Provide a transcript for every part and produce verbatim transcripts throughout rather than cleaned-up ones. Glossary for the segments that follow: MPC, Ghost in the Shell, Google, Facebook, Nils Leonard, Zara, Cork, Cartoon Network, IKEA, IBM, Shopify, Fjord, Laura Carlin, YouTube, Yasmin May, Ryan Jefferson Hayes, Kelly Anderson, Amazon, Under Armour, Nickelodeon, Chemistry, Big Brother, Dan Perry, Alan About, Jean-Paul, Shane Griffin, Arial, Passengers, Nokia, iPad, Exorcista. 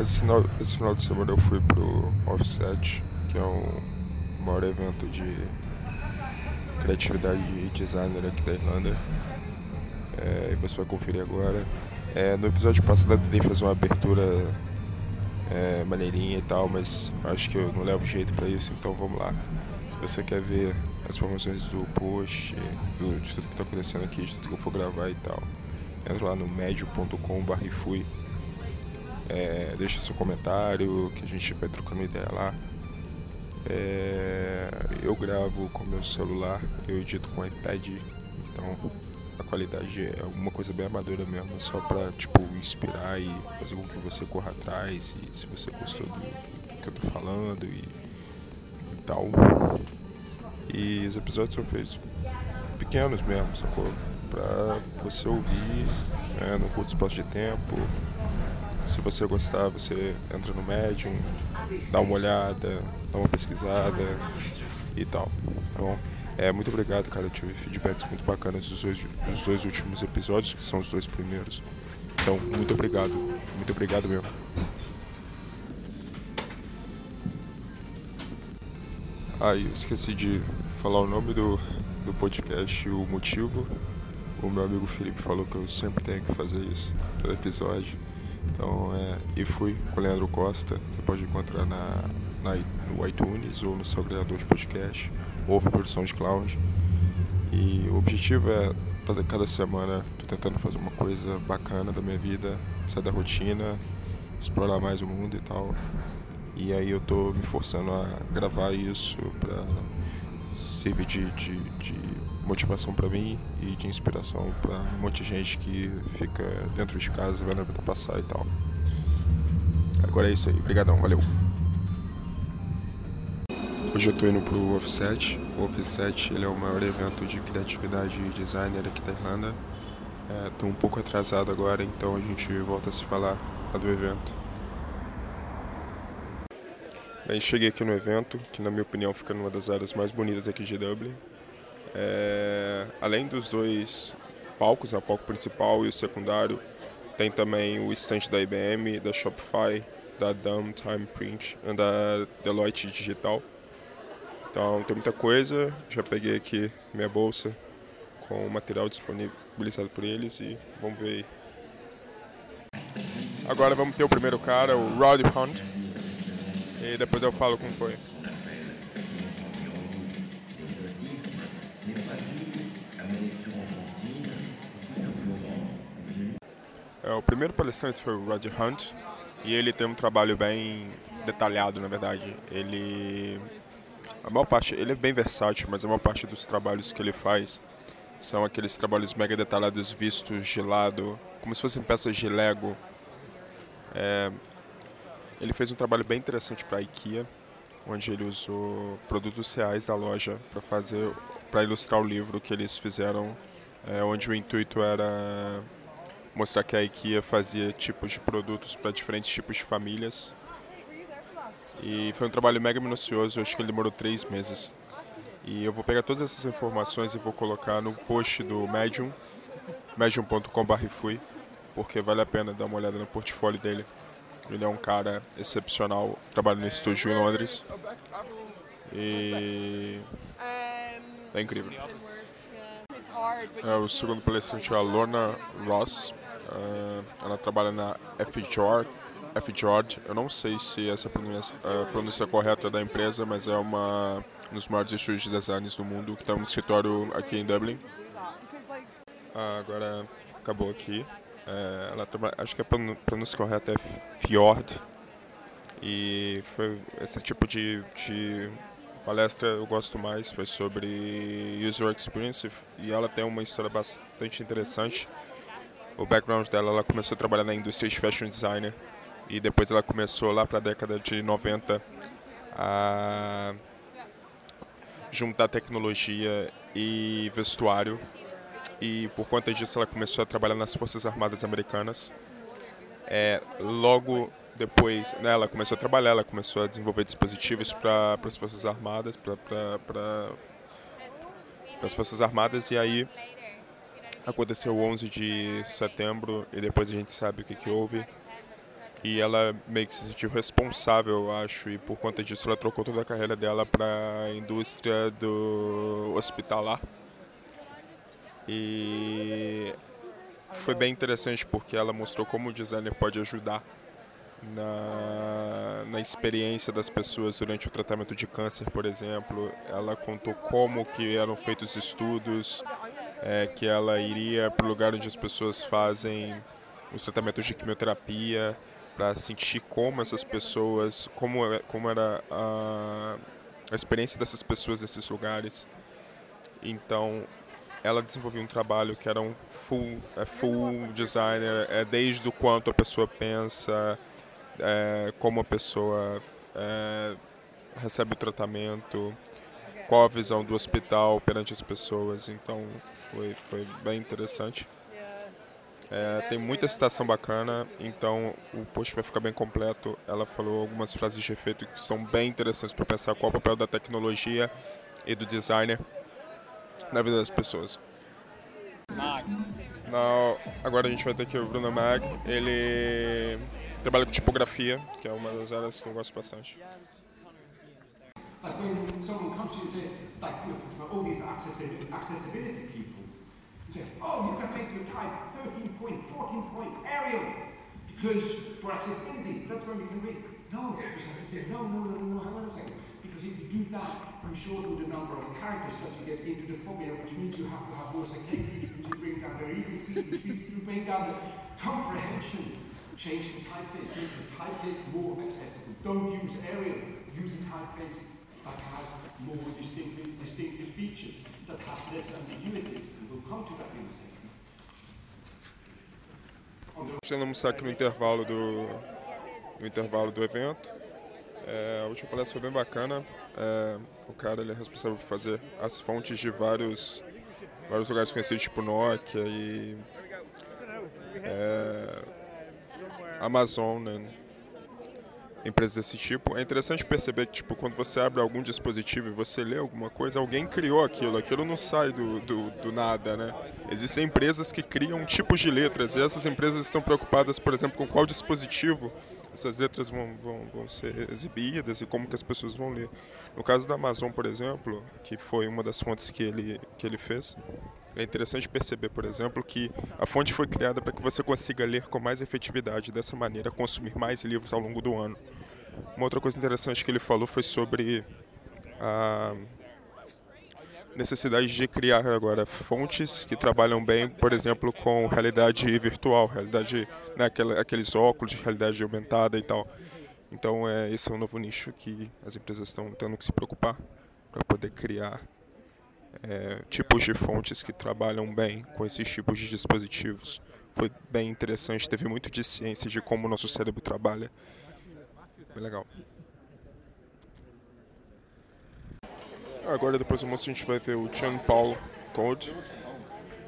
Esse final, esse final de semana eu fui pro Offset, que é o maior evento de criatividade e designer aqui da Irlanda. É, e você vai conferir agora. É, no episódio passado eu tentei fazer uma abertura é, maneirinha e tal, mas acho que eu não levo jeito pra isso, então vamos lá. Se você quer ver as informações do post, do, de tudo que tá acontecendo aqui, de tudo que eu for gravar e tal, entra lá no medium ponto com barra fui. É, deixa seu comentário, que a gente vai trocando ideia lá. É, eu gravo com meu celular, eu edito com iPad, então a qualidade é alguma coisa bem amadora mesmo, só pra tipo, inspirar e fazer com que você corra atrás, e se você gostou do, do que eu tô falando e, e tal. E os episódios são feitos pequenos mesmo, sacou? Pra você ouvir é, num curto espaço de tempo. Se você gostar, você entra no Medium, dá uma olhada, dá uma pesquisada e tal, tá bom? É, muito obrigado, cara, eu tive feedbacks muito bacanas dos dois, dos dois últimos episódios, que são os dois primeiros. Então, muito obrigado, muito obrigado mesmo. Ah, eu esqueci de falar o nome do, do podcast e o motivo. O meu amigo Felipe falou que eu sempre tenho que fazer isso, todo episódio. Então, é, e fui com o Leandro Costa, você pode encontrar na, na, no iTunes ou no seu criador de podcast, ou por SoundCloud. E o objetivo é, toda, cada semana, tô tentando fazer uma coisa bacana da minha vida, sair da rotina, explorar mais o mundo e tal. E aí eu tô me forçando a gravar isso para servir de, de, de motivação para mim e de inspiração para um monte de gente que fica dentro de casa vendo a vida passar e tal. Agora é isso aí, brigadão, valeu. Hoje eu tô indo pro Offset. O Offset, ele é o maior evento de criatividade e designer aqui da Irlanda. É, tô um pouco atrasado agora, então a gente volta a se falar lá do evento. Bem, cheguei aqui no evento, que na minha opinião fica numa das áreas mais bonitas aqui de Dublin. É, além dos dois palcos, né, o palco principal e o secundário, tem também o stand da I B M, da Shopify, da Dum Time Print e da Deloitte Digital. Então tem muita coisa, já peguei aqui minha bolsa com o material disponibilizado por eles e vamos ver aí. Agora vamos ter o primeiro cara, o Rod Hunt, e depois eu falo como foi. O primeiro palestrante foi o Rod Hunt, e ele tem um trabalho bem detalhado, na verdade. Ele, a maior parte, ele é bem versátil, mas a maior parte dos trabalhos que ele faz são aqueles trabalhos mega detalhados, vistos de lado, como se fossem peças de Lego. É, ele fez um trabalho bem interessante para a IKEA, onde ele usou produtos reais da loja para fazer, para ilustrar o livro que eles fizeram, é, onde o intuito era mostrar que a IKEA fazia tipos de produtos para diferentes tipos de famílias. E foi um trabalho mega minucioso, acho que ele demorou três meses. E eu vou pegar todas essas informações e vou colocar no post do Medium, medium ponto com barra fui, porque vale a pena dar uma olhada no portfólio dele. Ele é um cara excepcional, trabalha no estúdio em Londres. E é incrível. É, o segundo palestrante é a Lorna Ross. Uh, ela trabalha na Fjord. Fjord. Eu não sei se essa pronúncia, a pronúncia correta é da empresa, mas é uma, um dos maiores estúdios de designs do mundo, que tem um escritório aqui em Dublin. Uh, agora acabou aqui. Uh, ela trabalha, acho que a pronúncia correta é Fjord. E foi esse tipo de, de palestra eu gosto mais, foi sobre User Experience, e ela tem uma história bastante interessante. O background dela, ela começou a trabalhar na indústria de fashion designer, e depois ela começou lá para a década de noventa a juntar tecnologia e vestuário, e por conta disso ela começou a trabalhar nas Forças Armadas Americanas. É, logo depois, né, ela começou a trabalhar, ela começou a desenvolver dispositivos para as Forças Armadas, para as Forças Armadas, e aí aconteceu o onze de setembro, e depois a gente sabe o que, que houve. E ela meio que se sentiu responsável, eu acho, e por conta disso ela trocou toda a carreira dela para a indústria do hospitalar. E foi bem interessante porque ela mostrou como o designer pode ajudar na, na experiência das pessoas durante o tratamento de câncer, por exemplo. Ela contou como que eram feitos estudos, é, que ela iria para o lugar onde as pessoas fazem os tratamentos de quimioterapia, para sentir como essas pessoas, como, como era a, a experiência dessas pessoas nesses lugares. Então, ela desenvolveu um trabalho que era um full, é full designer, é desde o quanto a pessoa pensa, é, como a pessoa é, recebe o tratamento, qual a visão do hospital perante as pessoas. Então, foi, foi bem interessante. É, tem muita citação bacana, então o post vai ficar bem completo. Ela falou algumas frases de efeito que são bem interessantes para pensar qual é o papel da tecnologia e do designer na vida das pessoas. Mag. Não, agora a gente vai ter aqui o Bruno Mag. Ele trabalha com tipografia, que é uma das áreas que eu gosto bastante. Says, oh, you can make your type thirteen point, fourteen point Arial because for accessibility, that's when you can read. No, because I can say, no, no, no, no, hang on a second. Because if you do that, you shorten the number of characters that you get into the formula, which means you have to have more sentences, which you bring down the reading speed, which means you bring down the comprehension. Change the typeface, make the typeface more accessible. Don't use Arial, use a typeface that has more distinctive, distinctive features, that has less ambiguity. Estou almoçar aqui no intervalo do, no intervalo do evento. É, a última palestra foi bem bacana. É, o cara ele é responsável por fazer as fontes de vários, vários lugares conhecidos, tipo Nokia e é, Amazon, né? Empresas desse tipo. É interessante perceber que tipo, quando você abre algum dispositivo e você lê alguma coisa, alguém criou aquilo, aquilo não sai do, do, do nada, né? Existem empresas que criam tipos de letras e essas empresas estão preocupadas, por exemplo, com qual dispositivo essas letras vão, vão, vão ser exibidas e como que as pessoas vão ler. No caso da Amazon, por exemplo, que foi uma das fontes que ele, que ele fez, é interessante perceber, por exemplo, que a fonte foi criada para que você consiga ler com mais efetividade, dessa maneira consumir mais livros ao longo do ano. Uma outra coisa interessante que ele falou foi sobre a necessidade de criar agora fontes que trabalham bem, por exemplo, com realidade virtual, realidade, né, aqueles óculos de realidade aumentada e tal. Então, é, esse é um novo nicho que as empresas estão tendo que se preocupar para poder criar. É, tipos de fontes que trabalham bem com esses tipos de dispositivos. Foi bem interessante, teve muito de ciência de como o nosso cérebro trabalha. Bem legal. Agora, depois do almoço, a gente vai ver o Jean-Paul Code.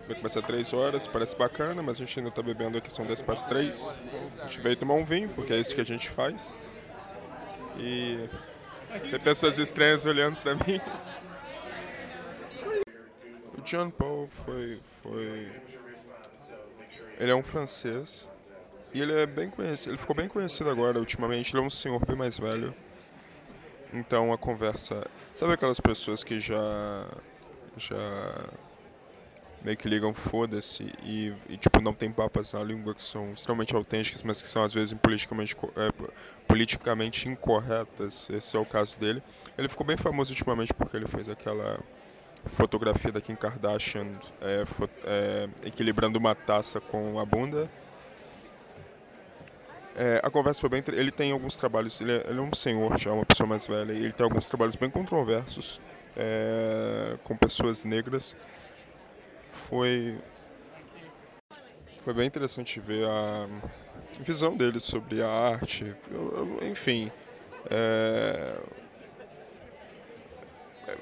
Vai começar às três horas, parece bacana, mas a gente ainda está bebendo aqui, são dez para as três. A gente veio tomar um vinho, porque é isso que a gente faz. E tem pessoas estranhas olhando para mim. Jean-Paul foi, foi... Ele é um francês e ele é bem conhecido. Ele ficou bem conhecido agora, ultimamente. Ele é um senhor bem mais velho. Então, a conversa... Sabe aquelas pessoas que já... Já... Meio que ligam foda-se e, e tipo, não tem papas na língua, que são extremamente autênticas, mas que são, às vezes, politicamente, é, politicamente incorretas. Esse é o caso dele. Ele ficou bem famoso ultimamente porque ele fez aquela... fotografia da Kim Kardashian é, fo- é, equilibrando uma taça com a bunda. É, a conversa foi bem... Tra- ele tem alguns trabalhos... Ele é, ele é um senhor já, uma pessoa mais velha. E ele tem alguns trabalhos bem controversos é, com pessoas negras. Foi... Foi bem interessante ver a visão dele sobre a arte. Eu, eu, enfim... É,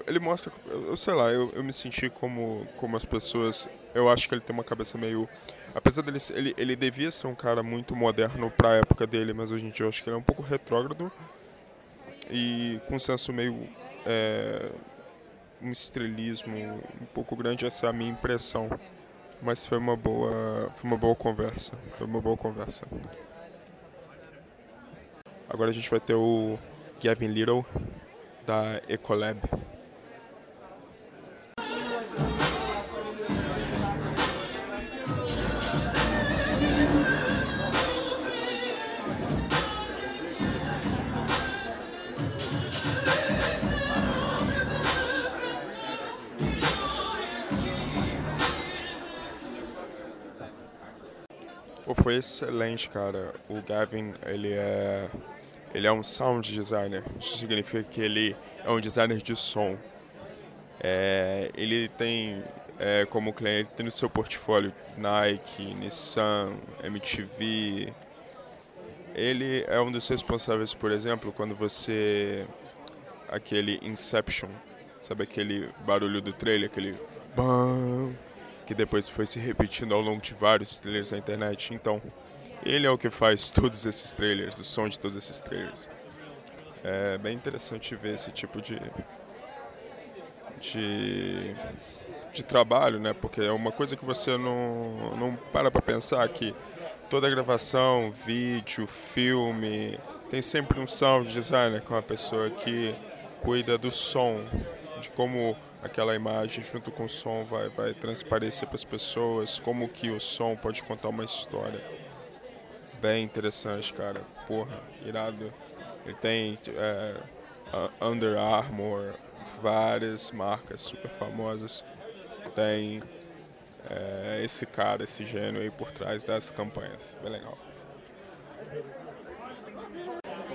ele mostra, eu sei lá, eu, eu me senti como, como as pessoas, eu acho que ele tem uma cabeça meio, apesar dele, ele, ele devia ser um cara muito moderno pra época dele, mas hoje em dia eu acho que ele é um pouco retrógrado e com um senso meio, é, um estrelismo um pouco grande, essa é a minha impressão, mas foi uma boa, foi uma boa conversa, foi uma boa conversa. Agora a gente vai ter o Gavin Little, da Ecolab. Foi excelente, cara. O Gavin, ele é, ele é um sound designer. Isso significa que ele é um designer de som. É, ele tem, é, como cliente, tem no seu portfólio Nike, Nissan, M T V. Ele é um dos responsáveis, por exemplo, quando você... Aquele Inception, sabe aquele barulho do trailer, aquele... Bam! Que depois foi se repetindo ao longo de vários trailers na internet. Então, ele é o que faz todos esses trailers, o som de todos esses trailers. É bem interessante ver esse tipo de, de, de trabalho, né? Porque é uma coisa que você não, não para pra pensar, que toda gravação, vídeo, filme, tem sempre um sound designer, que é uma pessoa que cuida do som, de como... aquela imagem junto com o som vai, vai transparecer para as pessoas, como que o som pode contar uma história. Bem interessante, cara. Porra, irado. Ele tem é, Under Armour, várias marcas super famosas. Tem é, esse cara, esse gênio aí por trás das campanhas. Bem legal.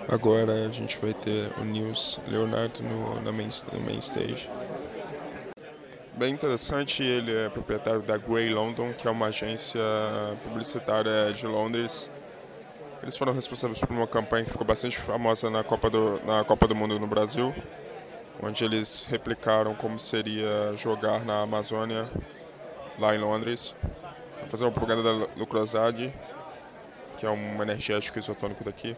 Agora a gente vai ter o Nils Leonard no, na main, na main stage. Bem interessante, ele é proprietário da Grey London, que é uma agência publicitária de Londres. Eles foram responsáveis por uma campanha que ficou bastante famosa na Copa do, na Copa do Mundo no Brasil, onde eles replicaram como seria jogar na Amazônia, lá em Londres. Vou fazer uma propaganda da Lucrosade, que é um energético isotônico daqui.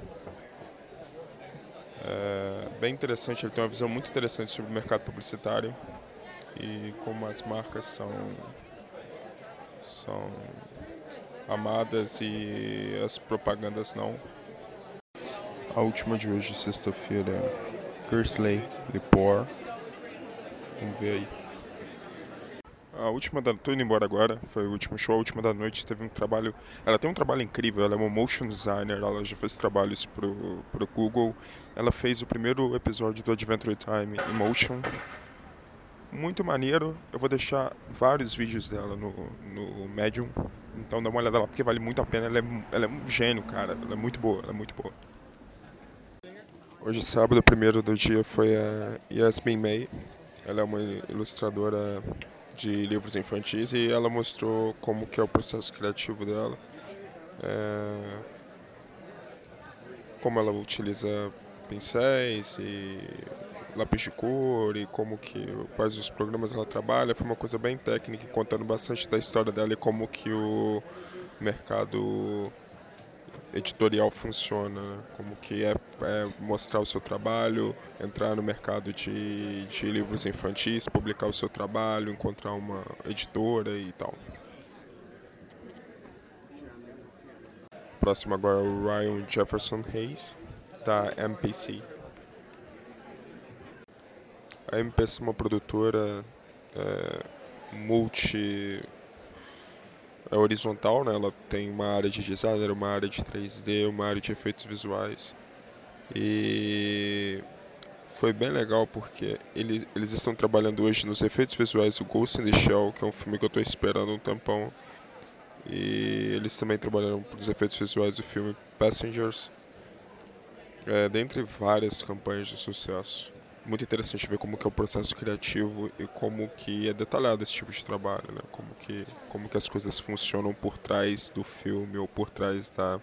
É bem interessante, ele tem uma visão muito interessante sobre o mercado publicitário. E como as marcas são, são amadas e as propagandas não. A última de hoje, sexta-feira, Kirsten Lippor. Vamos ver aí. A última da... Tô indo embora agora, foi o último show, a última da noite. Teve um trabalho... Ela tem um trabalho incrível, ela é uma motion designer, ela já fez trabalhos pro, pro Google. Ela fez o primeiro episódio do Adventure Time em motion. Muito maneiro, eu vou deixar vários vídeos dela no, no Medium, então dá uma olhada lá, porque vale muito a pena, ela é, ela é um gênio, cara, ela é muito boa, ela é muito boa. Hoje sábado, o primeiro do dia foi a Yasmin May, ela é uma ilustradora de livros infantis e ela mostrou como que é o processo criativo dela, é... como ela utiliza pincéis e... lápis de cor e como que, quais os programas ela trabalha. Foi uma coisa bem técnica, contando bastante da história dela e como que o mercado editorial funciona, né? Como que é, é mostrar o seu trabalho, entrar no mercado de, de livros infantis, publicar o seu trabalho, encontrar uma editora e tal. Próximo agora é o Ryan Jefferson Hayes, da M P C. A M P C é uma produtora é, multi... É horizontal, né? Ela tem uma área de designer, uma área de três D, uma área de efeitos visuais. E foi bem legal porque eles, eles estão trabalhando hoje nos efeitos visuais do Ghost in the Shell, que é um filme que eu estou esperando um tempão. E eles também trabalharam nos efeitos visuais do filme Passengers, é, dentre várias campanhas de sucesso. Muito interessante ver como que é o processo criativo e como que é detalhado esse tipo de trabalho, né? Como que, como que as coisas funcionam por trás do filme ou por trás da,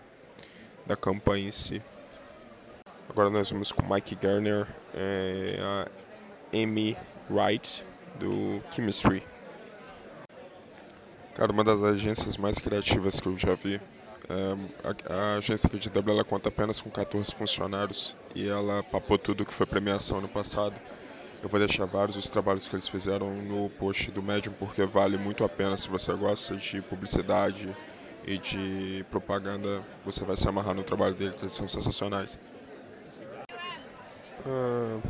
da campanha em si. Agora nós vamos com Mike Garner, é, a Amy Wright, do Chemistry. Cara, uma das agências mais criativas que eu já vi. É, a, a agência aqui de Dublin, ela conta apenas com catorze funcionários e ela papou tudo que foi premiação no passado. Eu vou deixar vários dos trabalhos que eles fizeram no post do Medium, porque vale muito a pena. Se você gosta de publicidade e de propaganda, você vai se amarrar no trabalho deles, eles são sensacionais. Ah,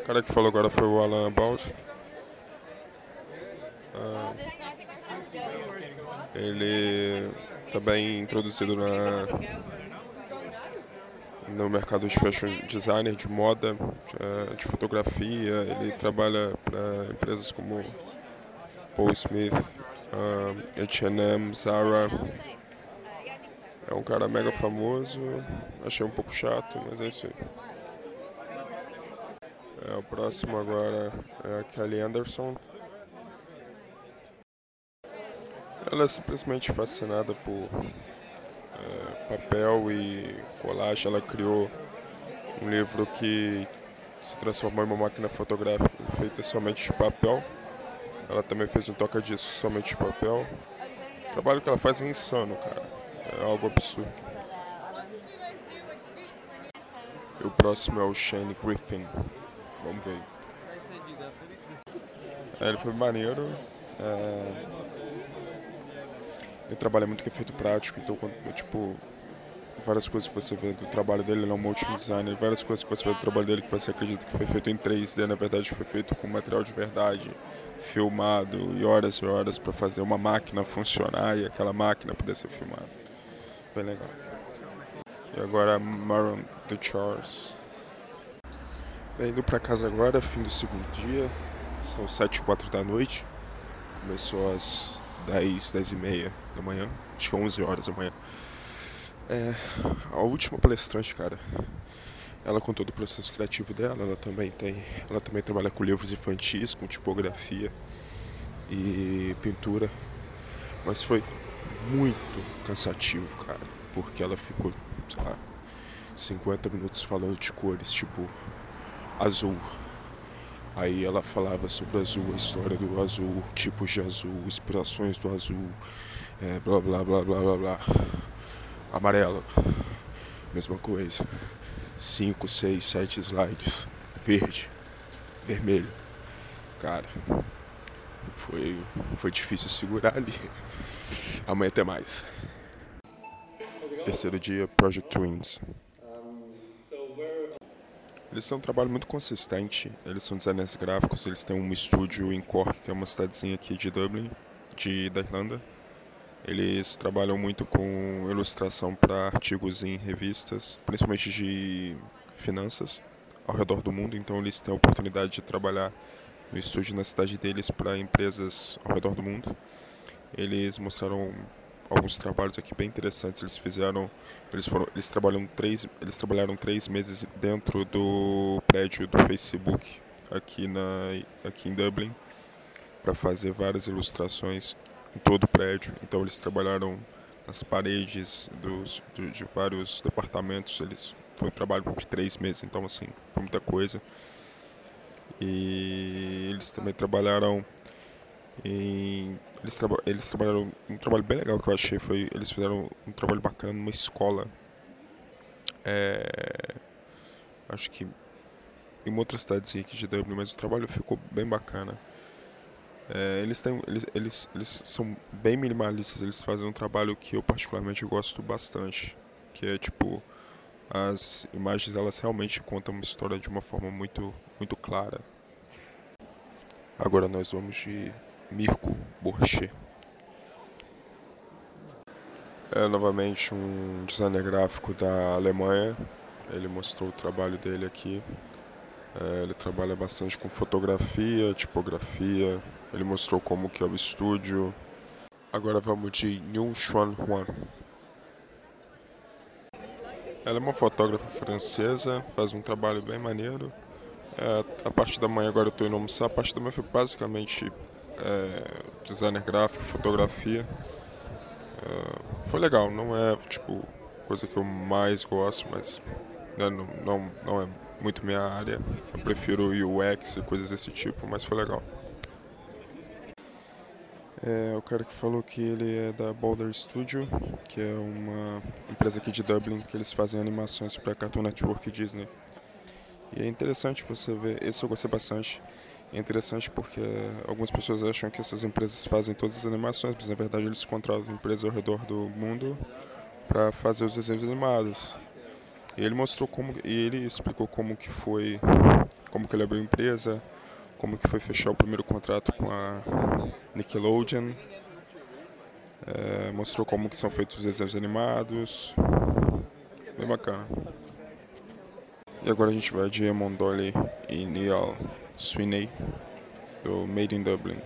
o cara que falou agora foi o Alan About. Ah, ele também introduzido na, no mercado de fashion designer, de moda, de fotografia. Ele trabalha para empresas como Paul Smith, uh, H and M, Zara. É um cara mega famoso. Achei um pouco chato, mas é isso aí. É, o próximo agora é a Kelly Anderson. Ela é simplesmente fascinada por é, papel e colagem. Ela criou um livro que se transformou em uma máquina fotográfica feita somente de papel. Ela também fez um toca-disco somente de papel. O trabalho que ela faz é insano, cara. É algo absurdo. E o próximo é o Shane Griffin. Vamos ver. É, ele foi maneiro. É... Ele trabalha muito com efeito prático, então, quando, tipo, várias coisas que você vê do trabalho dele, ele é um motion designer, várias coisas que você vê do trabalho dele que você acredita que foi feito em três D, na verdade foi feito com material de verdade, filmado, e horas e horas para fazer uma máquina funcionar e aquela máquina poder ser filmada. Bem legal. E agora, Maron do Charles. Bem, indo para casa agora, fim do segundo dia, são sete e quatro da noite, começou às dez, dez e meia da manhã, acho que onze horas da manhã. É, a última palestrante, cara, ela contou do processo criativo dela. Ela também tem, ela também trabalha com livros infantis, com tipografia e pintura. Mas foi muito cansativo, cara, porque ela ficou, sei lá, cinquenta minutos falando de cores, tipo azul. Aí ela falava sobre o azul, a história do azul, tipos de azul, inspirações do azul, é, blá, blá, blá, blá, blá, blá. Amarelo, mesma coisa. Cinco, seis, sete slides. Verde, vermelho. Cara, foi, foi difícil segurar ali. Amanhã até mais. Terceiro dia, Project Twins. Eles são um trabalho muito consistente, eles são designers gráficos, eles têm um estúdio em Cork, que é uma cidadezinha aqui de Dublin, de, da Irlanda. Eles trabalham muito com ilustração para artigos em revistas, principalmente de finanças, ao redor do mundo. Então eles têm a oportunidade de trabalhar no estúdio na cidade deles para empresas ao redor do mundo. Eles mostraram alguns trabalhos aqui bem interessantes. Eles fizeram, eles foram, eles trabalham três, eles trabalharam três meses dentro do prédio do Facebook aqui na, aqui em Dublin, para fazer várias ilustrações em todo o prédio. Então eles trabalharam nas paredes dos, de, de vários departamentos. Eles foi um trabalho de três meses, então assim foi muita coisa. E eles também trabalharam em Eles, traba- eles trabalharam, um trabalho bem legal que eu achei foi, eles fizeram um trabalho bacana numa escola, é, acho que em uma outra cidadezinha aqui de Dublin, mas o trabalho ficou bem bacana. É, eles, têm, eles, eles, eles são bem minimalistas, eles fazem um trabalho que eu particularmente gosto bastante, que é tipo, as imagens elas realmente contam uma história de uma forma muito, muito clara. Agora nós vamos de... Mirko Borchet. É novamente um designer gráfico da Alemanha. Ele mostrou o trabalho dele aqui. É, ele trabalha bastante com fotografia, tipografia. Ele mostrou como que é o estúdio. Agora vamos de Nguyen Xuan Huan. Ela é uma fotógrafa francesa, faz um trabalho bem maneiro. É, a parte da manhã agora eu estou indo almoçar. A parte da manhã foi basicamente... É, designer gráfico, fotografia. É, foi legal, não é tipo coisa que eu mais gosto, mas né, não, não, não é muito minha área. Eu prefiro U X e coisas desse tipo, mas foi legal. É, o cara que falou que ele é da Boulder Studio, que é uma empresa aqui de Dublin que eles fazem animações para Cartoon Network e Disney. E é interessante você ver, esse eu gostei bastante. É interessante porque algumas pessoas acham que essas empresas fazem todas as animações, mas na verdade eles contratam empresas ao redor do mundo para fazer os desenhos animados. E ele mostrou como, e ele explicou como que foi, como que ele abriu a empresa, como que foi fechar o primeiro contrato com a Nickelodeon, é, mostrou como que são feitos os desenhos animados, bem bacana. E agora a gente vai de Mondoli e Neil Sweeney, do Made in Dublin.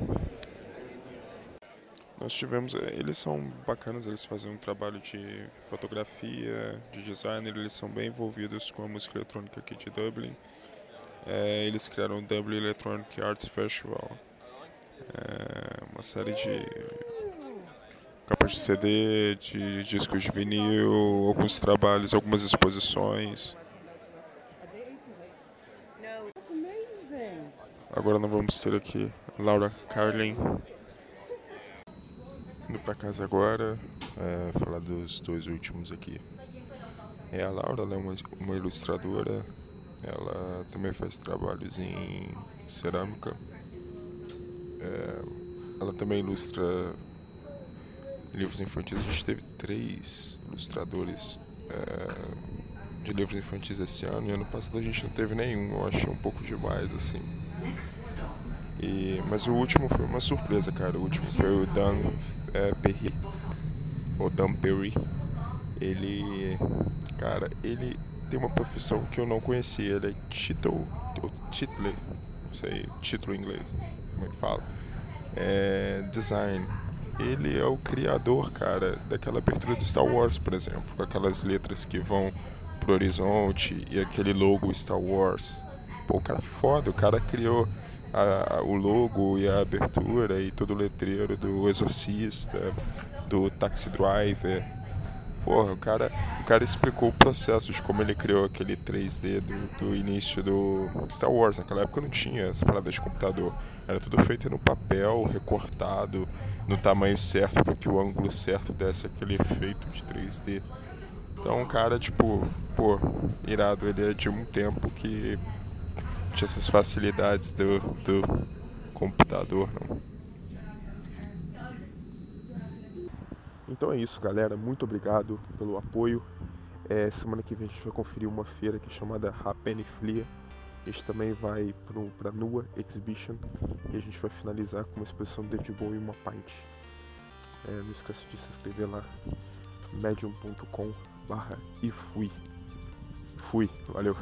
Nós tivemos, eles são bacanas, eles fazem um trabalho de fotografia, de design, eles são bem envolvidos com a música eletrônica aqui de Dublin. É, eles criaram o Dublin Electronic Arts Festival, é, uma série de capas de C D, de discos de vinil, alguns trabalhos, algumas exposições. Agora nós vamos ter aqui Laura Carlin. Indo pra casa agora, é, falar dos dois últimos aqui. É a Laura, ela é uma, uma ilustradora, ela também faz trabalhos em cerâmica. É, ela também ilustra livros infantis. A gente teve três ilustradores é, de livros infantis esse ano, e ano passado a gente não teve nenhum, eu achei um pouco demais assim. E, mas o último foi uma surpresa, cara. O último foi o Dan é, Perry, ou Dan Perry. Ele, cara, ele tem uma profissão que eu não conhecia. Ele é title, titler, não sei, título em inglês, como é que fala? É, design. Ele é o criador, cara, daquela abertura do Star Wars, por exemplo, com aquelas letras que vão pro horizonte e aquele logo Star Wars. Pô, o cara é foda, o cara criou a, a, o logo e a abertura e todo o letreiro do Exorcista, do Taxi Driver. Porra, o cara, o cara explicou o processo de como ele criou aquele três D do, do início do Star Wars. Naquela época não tinha essa parada de computador. Era tudo feito no papel, recortado, no tamanho certo, para que o ângulo certo desse aquele efeito de três D. Então, o cara, tipo, pô, irado. Ele é de um tempo que tinha essas facilidades do, do computador, não? Então é isso, galera. Muito obrigado pelo apoio. É, semana que vem a gente vai conferir uma feira que é chamada Happen Flea. A gente também vai para a Nua Exhibition e a gente vai finalizar com uma exposição de David Bowie e uma pint. É, não esqueça de se inscrever lá, medium ponto com barra e fui. Fui, valeu.